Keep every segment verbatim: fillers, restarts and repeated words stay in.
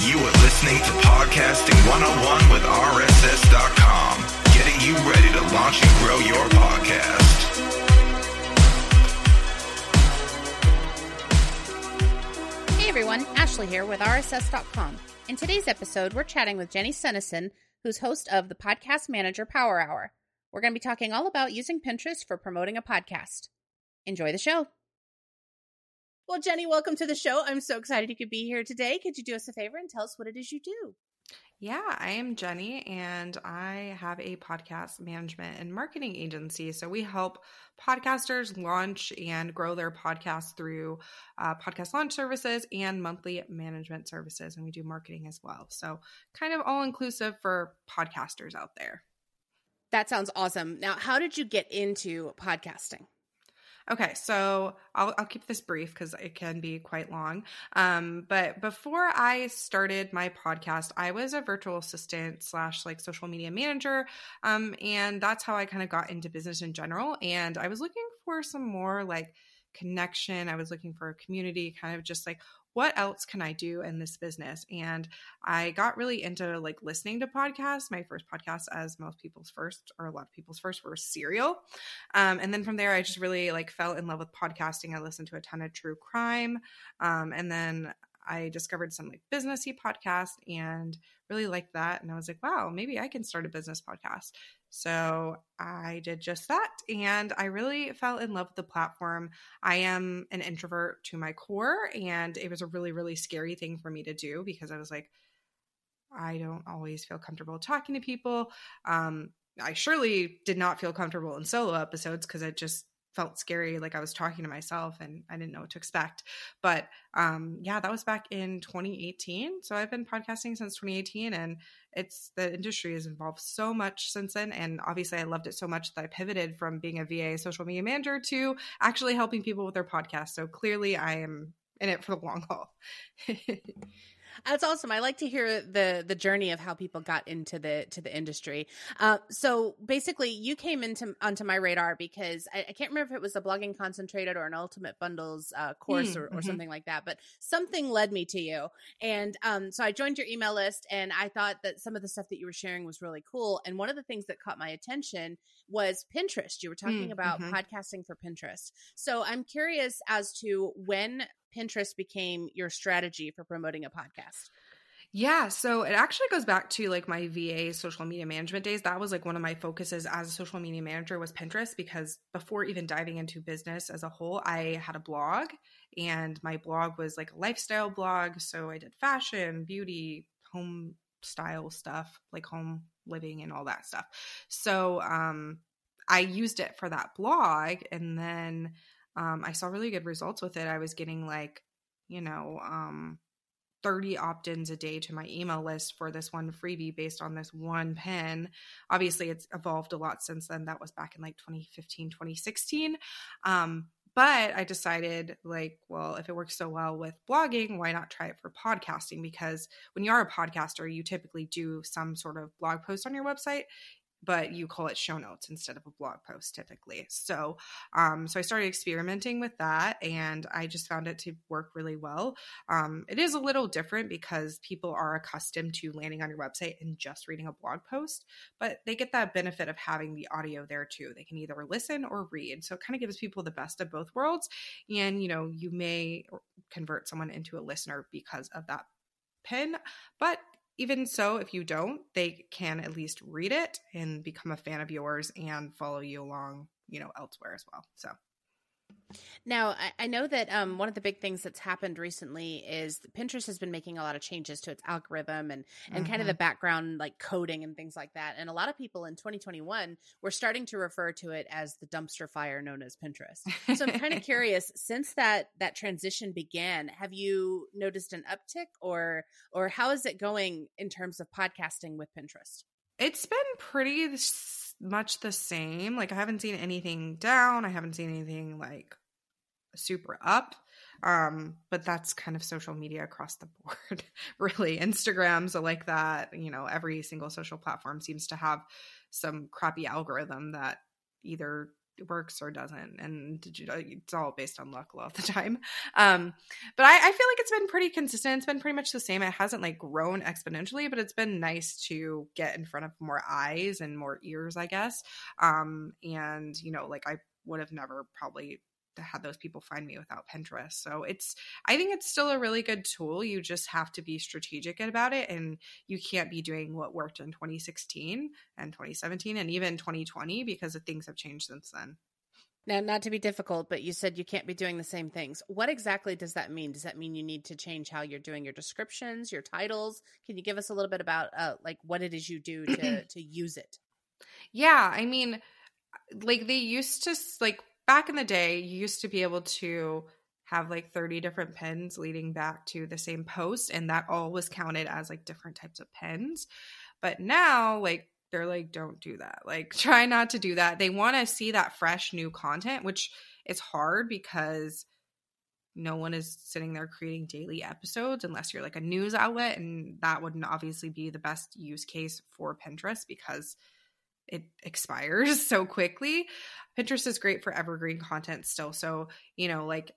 You are listening to Podcasting one oh one with R S S dot com, getting you ready to launch and grow your podcast. Hey everyone, Ashley here with R S S dot com. In today's episode, we're chatting with Jenny Suneson, who's host of the Podcast Manager Power Hour. We're going to be talking all about using Pinterest for promoting a podcast. Enjoy the show. Well, Jenny, welcome to the show. I'm so excited you could be here today. Could you do us a favor and tell us what it is you do? Yeah, I am Jenny, and I have a podcast management and marketing agency. So we help podcasters launch and grow their podcasts through uh, podcast launch services and monthly management services. And we do marketing as well. So kind of all inclusive for podcasters out there. That sounds awesome. Now, how did you get into podcasting? Okay, so I'll, I'll keep this brief because it can be quite long. Um, but before I started my podcast, I was a virtual assistant slash like social media manager. Um, and that's how I kind of got into business in general. And I was looking for some more like connection. I was looking for a community, kind of just like, what else can I do in this business? And I got really into like listening to podcasts. My first podcast, as most people's first, or a lot of people's first, were Serial. Um, and then from there, I just really like fell in love with podcasting. I listened to a ton of true crime. Um, and then I discovered some like businessy podcasts and really liked that. And I was like, wow, maybe I can start a business podcast. So I did just that. And I really fell in love with the platform. I am an introvert to my core. And it was a really, really scary thing for me to do because I was like, I don't always feel comfortable talking to people. Um, I surely did not feel comfortable in solo episodes because I just felt scary, like I was talking to myself and I didn't know what to expect. But um, yeah, that was back in twenty eighteen. So I've been podcasting since twenty eighteen, and it's the industry has evolved so much since then. And obviously I loved it so much that I pivoted from being a V A social media manager to actually helping people with their podcasts. So clearly I am in it for the long haul. That's awesome. I like to hear the the journey of how people got into the to the industry. Uh, so basically, you came into onto my radar because I, I can't remember if it was a blogging concentrated or an Ultimate Bundles uh, course mm, or, or mm-hmm. something like that, but something led me to you. And um, so I joined your email list, and I thought that some of the stuff that you were sharing was really cool. And one of the things that caught my attention was Pinterest. You were talking mm, about mm-hmm. podcasting for Pinterest. So I'm curious as to when Pinterest became your strategy for promoting a podcast. Yeah. So it actually goes back to like my V A social media management days. That was like one of my focuses as a social media manager was Pinterest, because before even diving into business as a whole, I had a blog, and my blog was like a lifestyle blog. So I did fashion, beauty, home style stuff, like home living and all that stuff. So um, I used it for that blog, and then Um, I saw really good results with it. I was getting like, you know, um, thirty opt-ins a day to my email list for this one freebie based on this one pin. Obviously, it's evolved a lot since then. That was back in like twenty fifteen, twenty sixteen. Um, but I decided like, well, if it works so well with blogging, why not try it for podcasting? Because when you are a podcaster, you typically do some sort of blog post on your website, but you call it show notes instead of a blog post typically. So um, so I started experimenting with that, and I just found it to work really well. Um, it is a little different because people are accustomed to landing on your website and just reading a blog post, but they get that benefit of having the audio there too. They can either listen or read. So it kind of gives people the best of both worlds. And, you know, you may convert someone into a listener because of that pin, but even so, if you don't, they can at least read it and become a fan of yours and follow you along, you know, elsewhere as well. So now I, I know that um, one of the big things that's happened recently is Pinterest has been making a lot of changes to its algorithm and, and mm-hmm. kind of the background like coding and things like that. And a lot of people in twenty twenty-one were starting to refer to it as the dumpster fire known as Pinterest. So I'm kind of curious, since that that transition began, have you noticed an uptick or or how is it going in terms of podcasting with Pinterest? It's been pretty much the same. Like I haven't seen anything down. I haven't seen anything like super up. Um, but that's kind of social media across the board, really. Instagram's like that. You know, every single social platform seems to have some crappy algorithm that either works or doesn't. And did you, it's all based on luck a lot of the time. Um, but I, I feel like it's been pretty consistent. It's been pretty much the same. It hasn't like grown exponentially, but it's been nice to get in front of more eyes and more ears, I guess. Um, and, you know, like I would have never probably had those people find me without Pinterest. So it's, I think it's still a really good tool. You just have to be strategic about it, and you can't be doing what worked in twenty sixteen and twenty seventeen and even twenty twenty because the things have changed since then. Now, not to be difficult, but you said you can't be doing the same things. What exactly does that mean? Does that mean you need to change how you're doing your descriptions, your titles? Can you give us a little bit about uh, like what it is you do to to use it? Yeah. I mean, like they used to like, back in the day, you used to be able to have like thirty different pins leading back to the same post, and that all was counted as like different types of pins. But now, like, they're like, don't do that. Like, try not to do that. They want to see that fresh new content, which is hard because no one is sitting there creating daily episodes unless you're like a news outlet, and that wouldn't obviously be the best use case for Pinterest because it expires so quickly. Pinterest is great for evergreen content still. So, you know, like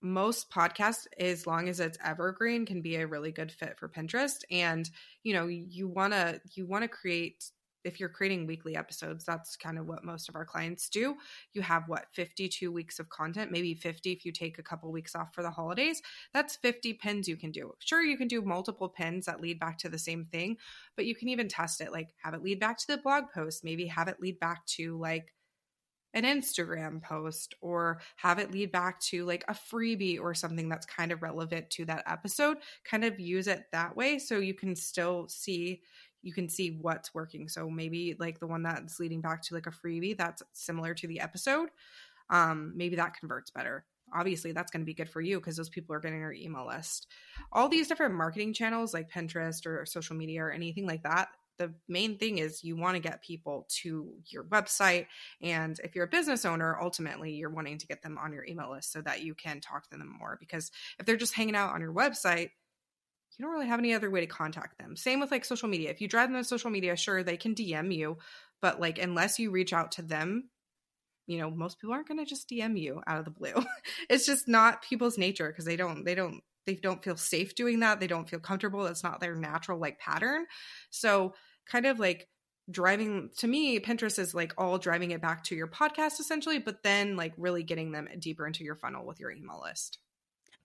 most podcasts, as long as it's evergreen, can be a really good fit for Pinterest. And, you know, you want to, you want to create, if you're creating weekly episodes, that's kind of what most of our clients do. You have what, fifty-two weeks of content, maybe fifty if you take a couple weeks off for the holidays. That's fifty pins you can do. Sure, you can do multiple pins that lead back to the same thing, but you can even test it, like have it lead back to the blog post, maybe have it lead back to like an Instagram post, or have it lead back to like a freebie or something that's kind of relevant to that episode. Kind of use it that way so you can still see you can see what's working. So maybe like the one that's leading back to like a freebie that's similar to the episode, um, maybe that converts better. Obviously, that's going to be good for you because those people are getting your email list. All these different marketing channels like Pinterest or social media or anything like that, the main thing is you want to get people to your website. And if you're a business owner, ultimately you're wanting to get them on your email list so that you can talk to them more, because if they're just hanging out on your website, you don't really have any other way to contact them. Same with like social media. If you drive them to social media, sure, they can D M you, but like unless you reach out to them, you know, most people aren't going to just D M you out of the blue. It's just not people's nature because they don't, they don't, they don't feel safe doing that. They don't feel comfortable. That's not their natural like pattern. So kind of like driving, to me, Pinterest is like all driving it back to your podcast essentially, but then like really getting them deeper into your funnel with your email list.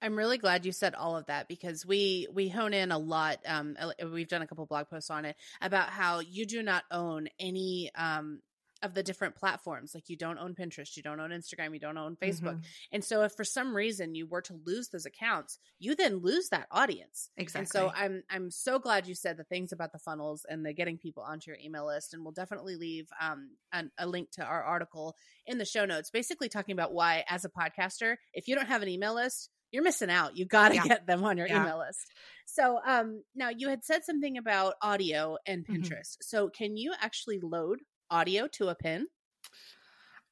I'm really glad you said all of that because we we hone in a lot. Um, we've done a couple blog posts on it about how you do not own any um, of the different platforms. Like you don't own Pinterest, you don't own Instagram, you don't own Facebook. Mm-hmm. And so if for some reason you were to lose those accounts, you then lose that audience. Exactly. And so I'm I'm so glad you said the things about the funnels and the getting people onto your email list. And we'll definitely leave um, an, a link to our article in the show notes, basically talking about why as a podcaster, if you don't have an email list, you're missing out. You got to yeah. get them on your yeah. email list. So um, now you had said something about audio and Pinterest. Mm-hmm. So can you actually load audio to a pin?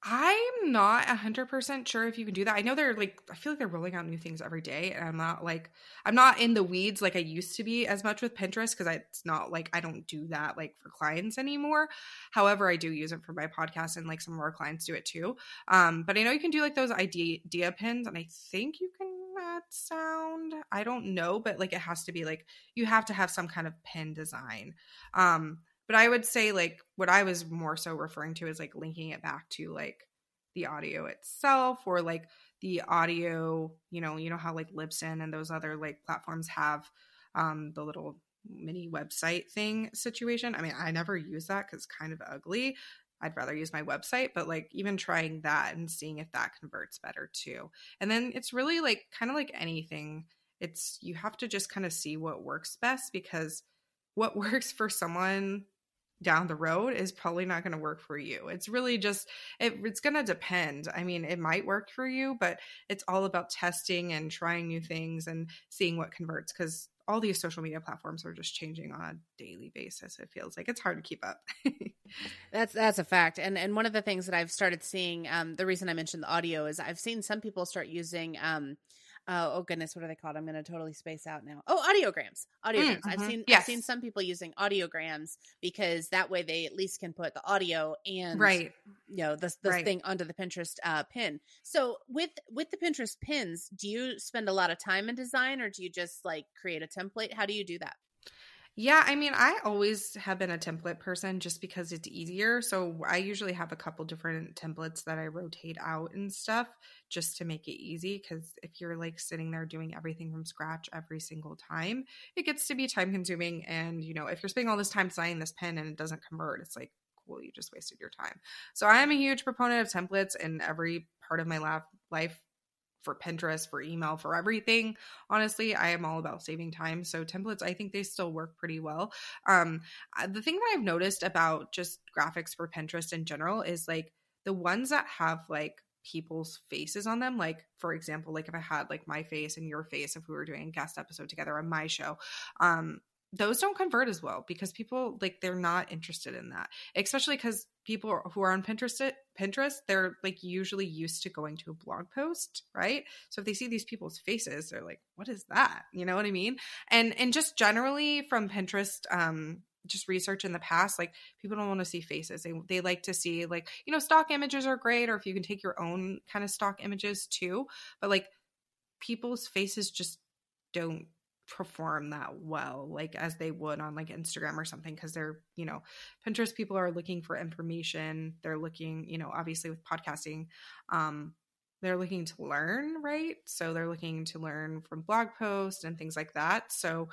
I'm not one hundred percent sure if you can do that. I know they're like, I feel like they're rolling out new things every day. And I'm not like, I'm not in the weeds like I used to be as much with Pinterest because it's not like I don't do that like for clients anymore. However, I do use it for my podcast and like some of our clients do it too. Um, but I know you can do like those idea pins and I think you can add sound. I don't know, but like it has to be like, you have to have some kind of pin design. Um, But I would say like what I was more so referring to is like linking it back to like the audio itself or like the audio, you know, you know how like Libsyn and those other like platforms have um, the little mini website thing situation. I mean, I never use that because it's kind of ugly. I'd rather use my website, but like even trying that and seeing if that converts better too. And then it's really like kind of like anything. It's you have to just kind of see what works best because what works for someone down the road is probably not going to work for you. It's really just, it, it's going to depend. I mean, it might work for you, but it's all about testing and trying new things and seeing what converts because all these social media platforms are just changing on a daily basis. It feels like it's hard to keep up. That's, that's a fact. And, and one of the things that I've started seeing, um, the reason I mentioned the audio is I've seen some people start using, um, Uh, oh goodness, what are they called? I'm going to totally space out now. Oh, audiograms. Audiograms. Mm, I've mm-hmm. seen yes. I've seen some people using audiograms because that way they at least can put the audio and right. you know, the the right. thing onto the Pinterest uh, pin. So with with the Pinterest pins, do you spend a lot of time in design, or do you just like create a template? How do you do that? Yeah, I mean, I always have been a template person just because it's easier. So I usually have a couple different templates that I rotate out and stuff just to make it easy, because if you're like sitting there doing everything from scratch every single time, it gets to be time consuming. And, you know, if you're spending all this time designing this pen and it doesn't convert, it's like, cool, you just wasted your time. So I am a huge proponent of templates in every part of my lab- life. For Pinterest, for email, for everything. Honestly, I am all about saving time. So templates, I think they still work pretty well. Um, the thing that I've noticed about just graphics for Pinterest in general is like the ones that have like people's faces on them. Like, for example, like if I had like my face and your face, if we were doing a guest episode together on my show, um, those don't convert as well because people like, they're not interested in that, especially because people who are on Pinterest, Pinterest, they're like usually used to going to a blog post, right? So if they see these people's faces, they're like, what is that? You know what I mean? And, and just generally from Pinterest, um, just research in the past, like people don't want to see faces. They they like to see like, you know, stock images are great, or if you can take your own kind of stock images too, but like people's faces just don't perform that well, like as they would on like Instagram or something, because they're, you know, Pinterest people are looking for information. They're looking, you know, obviously with podcasting, um, they're looking to learn, right? So they're looking to learn from blog posts and things like that. So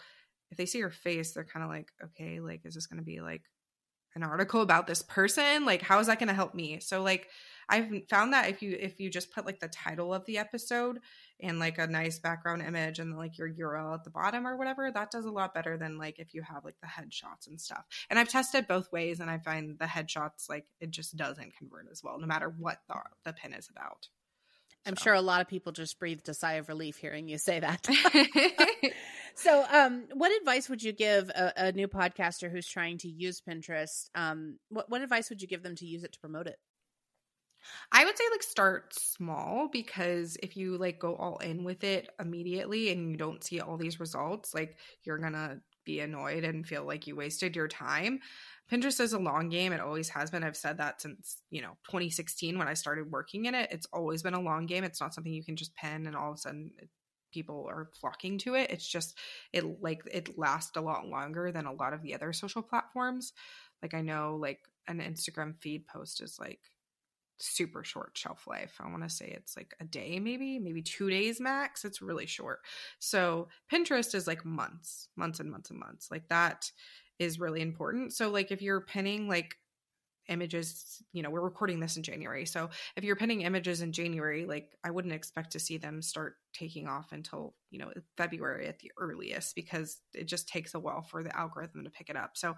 if they see your face, they're kind of like, okay, like, is this going to be like an article about this person? Like, how is that going to help me? So like, I've found that if you, if you just put like the title of the episode and like a nice background image and like your U R L at the bottom or whatever, that does a lot better than like if you have like the headshots and stuff. And I've tested both ways, and I find the headshots, like it just doesn't convert as well, no matter what the, the pin is about. I'm so. sure a lot of people just breathed a sigh of relief hearing you say that. So um, what advice would you give a, a new podcaster who's trying to use Pinterest? Um, what, what advice would you give them to use it to promote it? I would say like start small, because if you like go all in with it immediately and you don't see all these results, like you're going to be annoyed and feel like you wasted your time. Pinterest is a long game. It always has been. I've said that since, you know, twenty sixteen when I started working in it. It's always been a long game. It's not something you can just pin and all of a sudden it, people are flocking to it. It's just, it like, it lasts a lot longer than a lot of the other social platforms. Like I know like an Instagram feed post is like super short shelf life. I want to say it's like a day, maybe, maybe two days max. It's really short. So Pinterest is like months, months and months and months. Like that is really important. So like if you're pinning like images, you know, we're recording this in January. So if you're pinning images in January, like I wouldn't expect to see them start taking off until, you know, February at the earliest, because it just takes a while for the algorithm to pick it up. So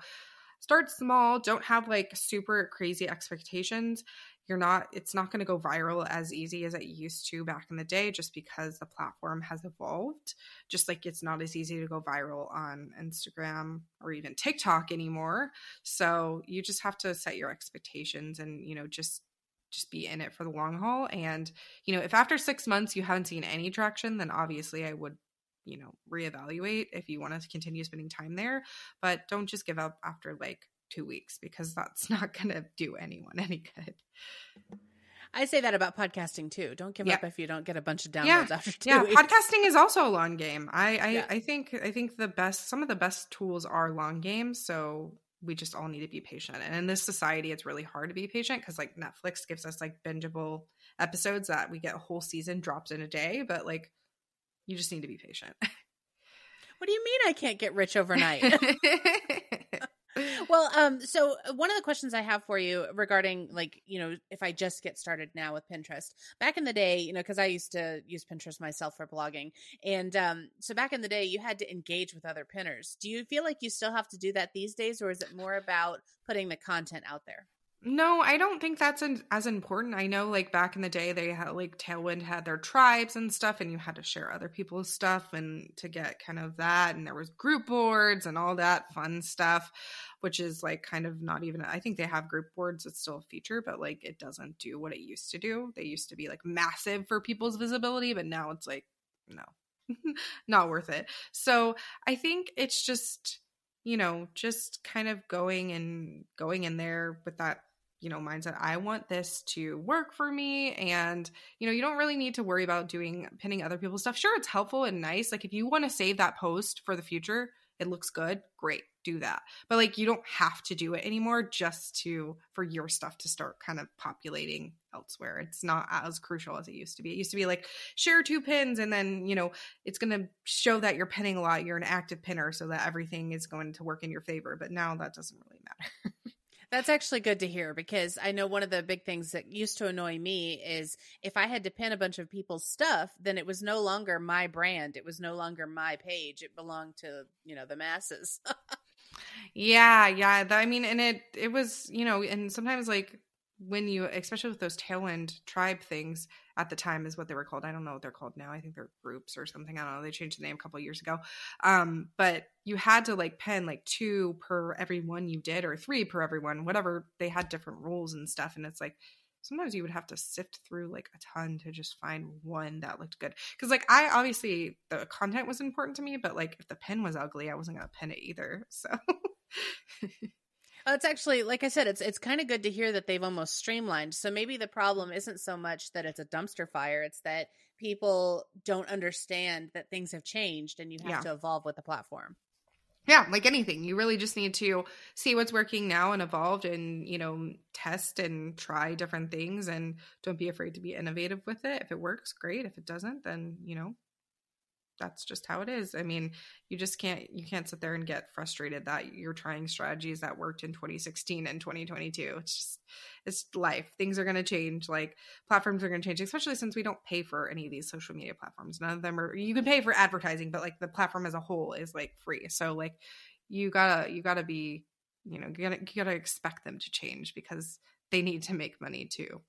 start small. Don't have like super crazy expectations. You're not, it's not going to go viral as easy as it used to back in the day, just because the platform has evolved. Just like it's not as easy to go viral on Instagram or even TikTok anymore. So you just have to set your expectations and, you know, just, just be in it for the long haul. And, you know, if after six months you haven't seen any traction, then obviously I would, you know, reevaluate if you want to continue spending time there, but don't just give up after like two weeks because that's not going to do anyone any good. I say that about podcasting too. Don't give yeah. up if you don't get a bunch of downloads yeah. after two yeah. weeks. Yeah, podcasting is also a long game. I I, yeah. I think I think the best, some of the best tools are long games. So we just all need to be patient. And in this society, it's really hard to be patient because like Netflix gives us like bingeable episodes that we get a whole season dropped in a day, but like you just need to be patient. What do you mean I can't get rich overnight? Well, um, so one of the questions I have for you regarding like, you know, if I just get started now with Pinterest, back in the day, you know, because I used to use Pinterest myself for blogging. And um, so back in the day, you had to engage with other pinners. Do you feel like you still have to do that these days, or is it more about putting the content out there? No, I don't think that's an, as important. I know like back in the day, they had like Tailwind had their tribes and stuff, and you had to share other people's stuff and to get kind of that. And there was group boards and all that fun stuff, which is like kind of not even, I think they have group boards. It's still a feature, but like it doesn't do what it used to do. They used to be like massive for people's visibility, but now it's like no, not worth it. So I think it's just, you know, just kind of going and going in there with that, you know, mindset. I want this to work for me. And, you know, you don't really need to worry about doing, pinning other people's stuff. Sure, it's helpful and nice. Like if you want to save that post for the future, it looks good, great, do that. But like, you don't have to do it anymore just to, for your stuff to start kind of populating elsewhere. It's not as crucial as it used to be. It used to be like share two pins and then, you know, it's going to show that you're pinning a lot. You're an active pinner so that everything is going to work in your favor. But now that doesn't really matter. That's actually good to hear, because I know one of the big things that used to annoy me is if I had to pin a bunch of people's stuff, then it was no longer my brand. It was no longer my page. It belonged to, you know, the masses. yeah. Yeah. I mean, and it, it was, you know, and sometimes like when you, especially with those Tailwind tribe things at the time is what they were called. I don't know what they're called now. I think they're groups or something. I don't know. They changed the name a couple of years ago. Um, but you had to like pen like two per every one you did, or three per everyone, whatever. They had different rules and stuff. And it's like, sometimes you would have to sift through like a ton to just find one that looked good. Cause like I obviously the content was important to me, but like if the pen was ugly, I wasn't going to pen it either. So well, it's actually, like I said, it's, it's kind of good to hear that they've almost streamlined. So maybe the problem isn't so much that it's a dumpster fire. It's that people don't understand that things have changed and you have yeah. to evolve with the platform. Yeah, like anything, you really just need to see what's working now and evolve and, you know, test and try different things and don't be afraid to be innovative with it. If it works, great. If it doesn't, then, you know, that's just how it is. I mean, you just can't, you can't sit there and get frustrated that you're trying strategies that worked in twenty sixteen and twenty twenty-two. It's just, it's life. Things are going to change. Like platforms are going to change, especially since we don't pay for any of these social media platforms. None of them are, you can pay for advertising, but like the platform as a whole is like free. So like you gotta, you gotta be, you know, you gotta, you gotta expect them to change because they need to make money too.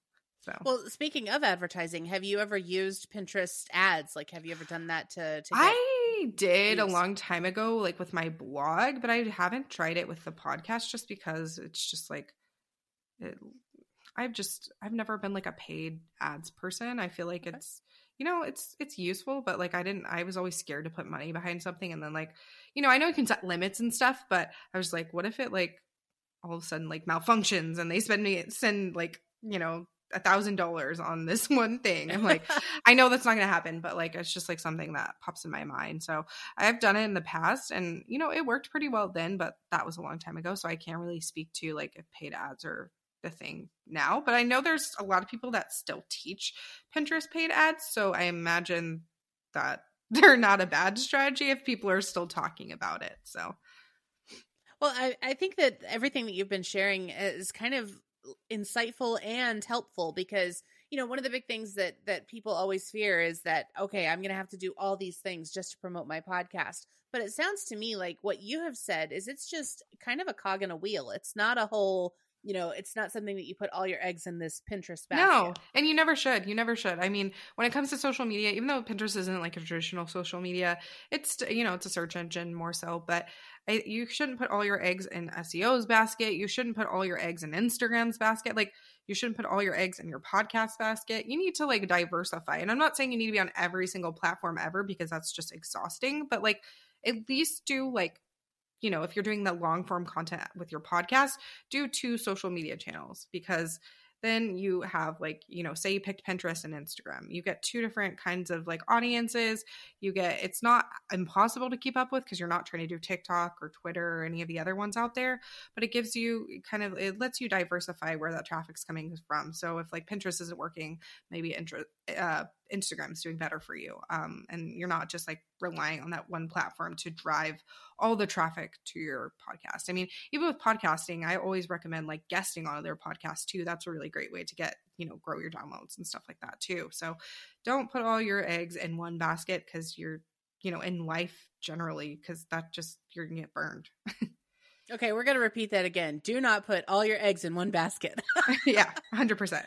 So. Well, speaking of advertising, have you ever used Pinterest ads? Like, have you ever done that to, to get I did used? a long time ago, like with my blog, but I haven't tried it with the podcast just because it's just like, it, I've just, I've never been like a paid ads person. I feel like okay. it's, you know, it's, it's useful, but like I didn't, I was always scared to put money behind something. And then like, you know, I know you can set limits and stuff, but I was like, what if it like all of a sudden like malfunctions and they spend me, send like, you know, a thousand dollars on this one thing. I'm like, I know that's not going to happen, but like, it's just like something that pops in my mind. So I've done it in the past and you know, it worked pretty well then, but that was a long time ago. So I can't really speak to like if paid ads are the thing now, but I know there's a lot of people that still teach Pinterest paid ads. So I imagine that they're not a bad strategy if people are still talking about it. So, well, I, I think that everything that you've been sharing is kind of insightful and helpful because, you know, one of the big things that that people always fear is that, okay, I'm going to have to do all these things just to promote my podcast. But it sounds to me like what you have said is it's just kind of a cog in a wheel. It's not a whole, you know, it's not something that you put all your eggs in this Pinterest basket. No, and you never should. You never should. I mean, when it comes to social media, even though Pinterest isn't like a traditional social media, it's, you know, it's a search engine more so, but I, you shouldn't put all your eggs in S E O's basket. You shouldn't put all your eggs in Instagram's basket. Like you shouldn't put all your eggs in your podcast basket. You need to like diversify. And I'm not saying you need to be on every single platform ever because that's just exhausting, but like at least do like, you know, if you're doing the long form content with your podcast, do two social media channels because then you have like, you know, say you picked Pinterest and Instagram, you get two different kinds of like audiences. You get, it's not impossible to keep up with because you're not trying to do TikTok or Twitter or any of the other ones out there, but it gives you kind of, it lets you diversify where that traffic's coming from. So if like Pinterest isn't working, maybe intro, uh, Instagram's doing better for you. Um, and you're not just like relying on that one platform to drive all the traffic to your podcast. I mean, even with podcasting, I always recommend like guesting on other podcasts too. That's a really great way to get, you know, grow your downloads and stuff like that too. So don't put all your eggs in one basket because you're, you know, in life generally, because that just, you're going to get burned. Okay, we're going to repeat that again. Do not put all your eggs in one basket. Yeah, one hundred percent.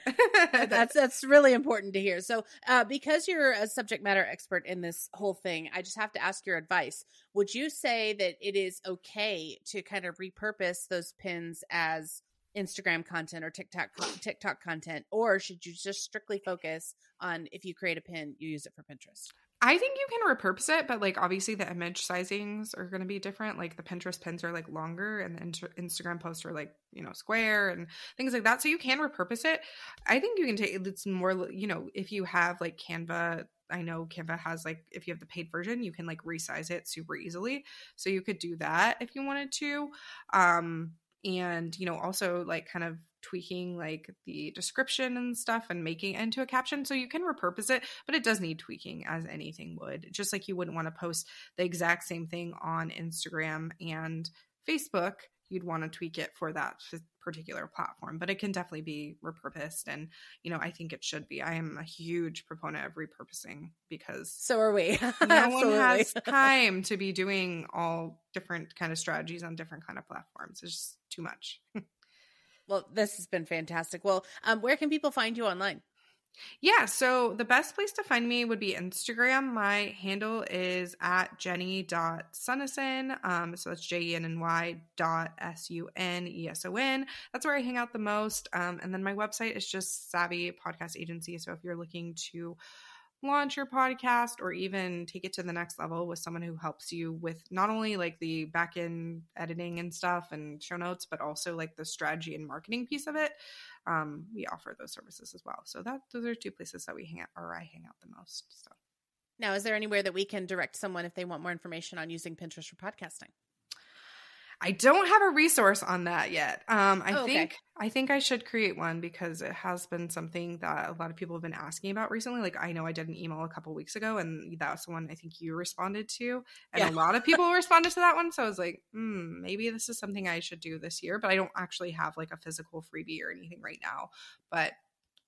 that's that's really important to hear. So uh, because you're a subject matter expert in this whole thing, I just have to ask your advice. Would you say that it is okay to kind of repurpose those pins as Instagram content or TikTok TikTok content, or should you just strictly focus on if you create a pin, you use it for Pinterest? I think you can repurpose it, but like obviously the image sizings are going to be different. Like the Pinterest pins are like longer and the in- Instagram posts are like, you know, square and things like that. So you can repurpose it. I think you can take it's more, you know, if you have like Canva, I know Canva has like, if you have the paid version, you can like resize it super easily. So you could do that if you wanted to. Um, and, you know, also like kind of tweaking like the description and stuff and making it into a caption. So you can repurpose it, but it does need tweaking as anything would. Just like you wouldn't want to post the exact same thing on Instagram and Facebook, you'd want to tweak it for that particular platform, but it can definitely be repurposed. And, you know, I think it should be. I am a huge proponent of repurposing because so are we. No one has time to be doing all different kind of strategies on different kind of platforms. It's just too much. Well, this has been fantastic. Well, um, where can people find you online? Yeah, so the best place to find me would be Instagram. My handle is at jenny dot suneson. Um, so that's J E N N Y dot S U N E S O N. That's where I hang out the most. Um, and then my website is just Savvy Podcast Agency. So if you're looking to launch your podcast or even take it to the next level with someone who helps you with not only like the back end editing and stuff and show notes, but also like the strategy and marketing piece of it. Um, we offer those services as well. So that those are two places that we hang out or I hang out the most. So now, is there anywhere that we can direct someone if they want more information on using Pinterest for podcasting? I don't have a resource on that yet. Um, I oh, okay. think I think I should create one because it has been something that a lot of people have been asking about recently. Like I know I did an email a couple weeks ago, and that's the one I think you responded to, and yeah. a lot of people responded to that one. So I was like, hmm, maybe this is something I should do this year. But I don't actually have like a physical freebie or anything right now. But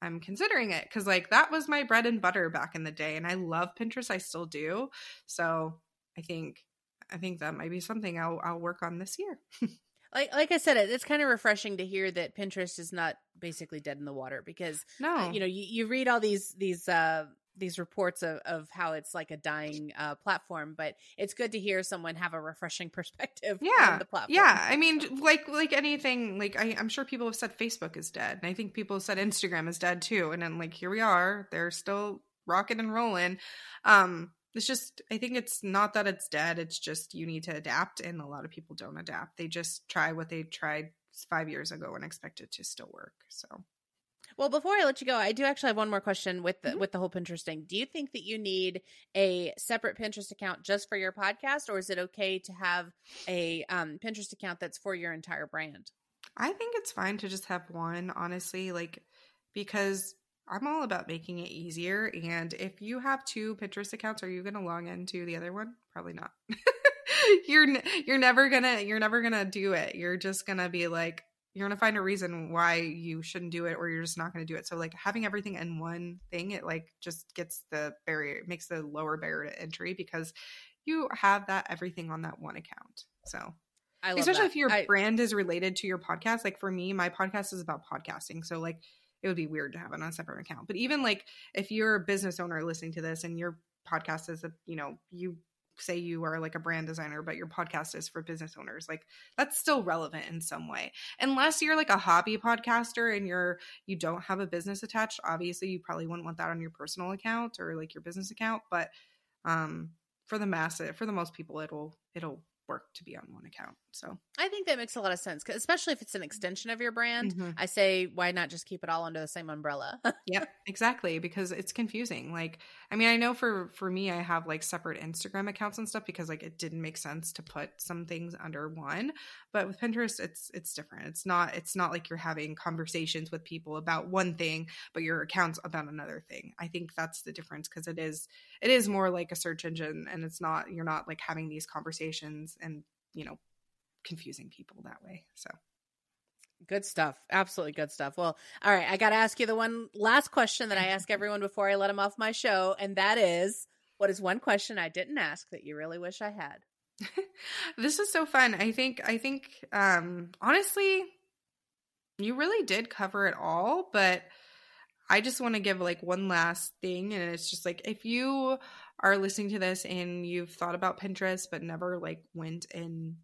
I'm considering it because like that was my bread and butter back in the day, and I love Pinterest. I still do. So I think. I think that might be something I'll I'll work on this year. like like I said, it's kind of refreshing to hear that Pinterest is not basically dead in the water because no. uh, you know you, you read all these these uh, these reports of, of how it's like a dying uh, platform, but it's good to hear someone have a refreshing perspective yeah. on the platform. Yeah, I mean, like like anything, like I, I'm sure people have said Facebook is dead, and I think people have said Instagram is dead too, and then like here we are, they're still rocking and rolling. Um, It's just, I think it's not that it's dead. It's just you need to adapt. And a lot of people don't adapt. They just try what they tried five years ago and expect it to still work. So, well, before I let you go, I do actually have one more question with the, mm-hmm. with the whole Pinterest thing. Do you think that you need a separate Pinterest account just for your podcast? Or is it okay to have a um, Pinterest account that's for your entire brand? I think it's fine to just have one, honestly, like because I'm all about making it easier. And if you have two Pinterest accounts, are you going to log into the other one? Probably not. you're you're never going to you're never going to do it. You're just going to be like you're going to find a reason why you shouldn't do it or you're just not going to do it. So like having everything in one thing, it like just gets the barrier, makes the lower barrier to entry because you have that everything on that one account. So I love especially that. If your I, brand is related to your podcast, like for me, my podcast is about podcasting. So like it would be weird to have it on a separate account. But even like if you're a business owner listening to this and your podcast is, a, you know, you say you are like a brand designer, but your podcast is for business owners, like that's still relevant in some way. Unless you're like a hobby podcaster and you're, you don't have a business attached, obviously you probably wouldn't want that on your personal account or like your business account. But um, for the mass, for the most people, it'll, it'll work to be on one account. So I think that makes a lot of sense, because especially if it's an extension of your brand, mm-hmm. I say, why not just keep it all under the same umbrella? Yeah, exactly. Because it's confusing. Like, I mean, I know for, for me, I have like separate Instagram accounts and stuff because like it didn't make sense to put some things under one, but with Pinterest, it's, it's different. It's not, it's not like you're having conversations with people about one thing, but your account's about another thing. I think that's the difference. Cause it is, it is more like a search engine, and it's not, you're not like having these conversations and, you know, confusing people that way. So good stuff. Absolutely good stuff. Well, all right. I got to ask you the one last question that I ask everyone before I let them off my show. And that is, what is one question I didn't ask that you really wish I had? This is so fun. I think, I think, um, honestly, you really did cover it all, but I just want to give like one last thing. And it's just like, if you are listening to this and you've thought about Pinterest, but never like went and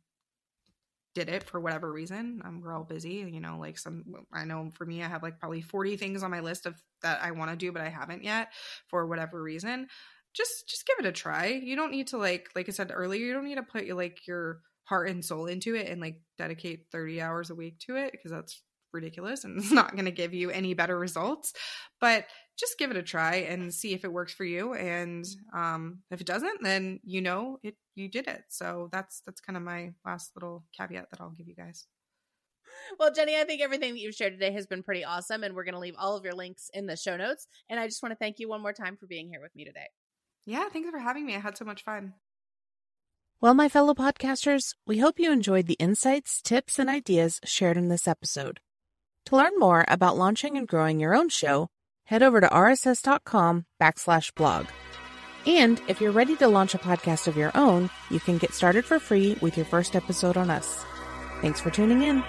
did it for whatever reason. Um, we're all busy, you know, like some, I know for me, I have like probably forty things on my list of that I want to do, but I haven't yet for whatever reason. just just give it a try. You don't need to, like, like I said earlier, you don't need to put your, like, your heart and soul into it and, like, dedicate thirty hours a week to it, because that's ridiculous and it's not going to give you any better results. But just give it a try and see if it works for you. And um, if it doesn't, then you know it, you did it. So that's that's kind of my last little caveat that I'll give you guys. Well, Jenny, I think everything that you've shared today has been pretty awesome, and we're going to leave all of your links in the show notes. And I just want to thank you one more time for being here with me today. Yeah, thanks for having me. I had so much fun. Well, my fellow podcasters, we hope you enjoyed the insights, tips, and ideas shared in this episode. To learn more about launching and growing your own show, head over to rss.com backslash blog. And if you're ready to launch a podcast of your own, you can get started for free with your first episode on us. Thanks for tuning in.